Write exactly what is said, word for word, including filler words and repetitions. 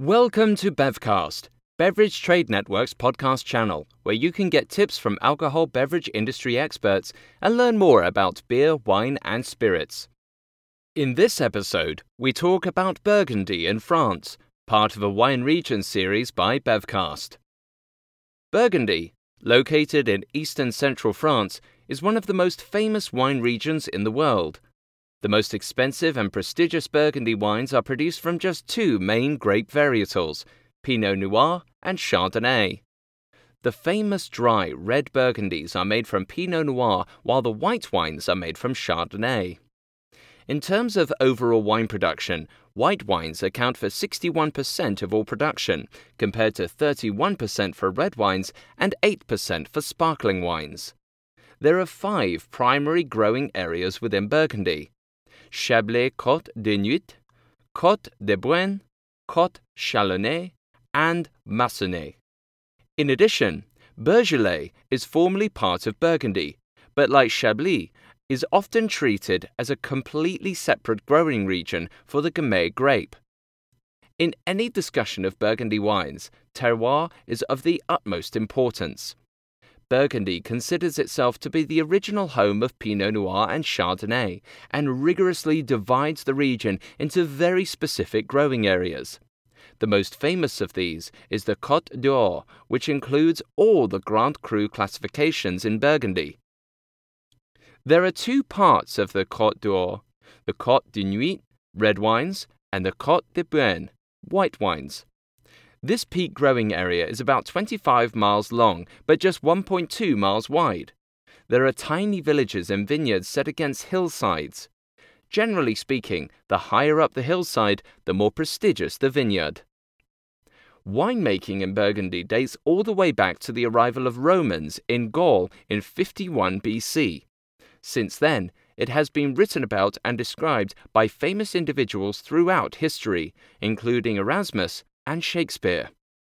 Welcome to BevCast, Beverage Trade Network's podcast channel, where you can get tips from alcohol beverage industry experts and learn more about beer, wine, and spirits. In this episode, we talk about Burgundy in France, part of a wine region series by BevCast. Burgundy, located in eastern central France, is one of the most famous wine regions in the world. The most expensive and prestigious Burgundy wines are produced from just two main grape varietals, Pinot Noir and Chardonnay. The famous dry, red Burgundies are made from Pinot Noir, while the white wines are made from Chardonnay. In terms of overall wine production, white wines account for sixty-one percent of all production, compared to thirty-one percent for red wines and eight percent for sparkling wines. There are five primary growing areas within Burgundy: Chablis, Côte de Nuits, Côte de Beaune, Côte Chalonnaise, and Mâconnais. In addition, Beaujolais is formerly part of Burgundy, but like Chablis, is often treated as a completely separate growing region for the Gamay grape. In any discussion of Burgundy wines, terroir is of the utmost importance. Burgundy considers itself to be the original home of Pinot Noir and Chardonnay, and rigorously divides the region into very specific growing areas. The most famous of these is the Côte d'Or, which includes all the Grand Cru classifications in Burgundy. There are two parts of the Côte d'Or: the Côte de Nuits, red wines, and the Côte de Beaune, white wines. This peak growing area is about twenty-five miles long, but just one point two miles wide. There are tiny villages and vineyards set against hillsides. Generally speaking, the higher up the hillside, the more prestigious the vineyard. Winemaking in Burgundy dates all the way back to the arrival of Romans in Gaul in fifty-one B C. Since then, it has been written about and described by famous individuals throughout history, including Erasmus and Shakespeare.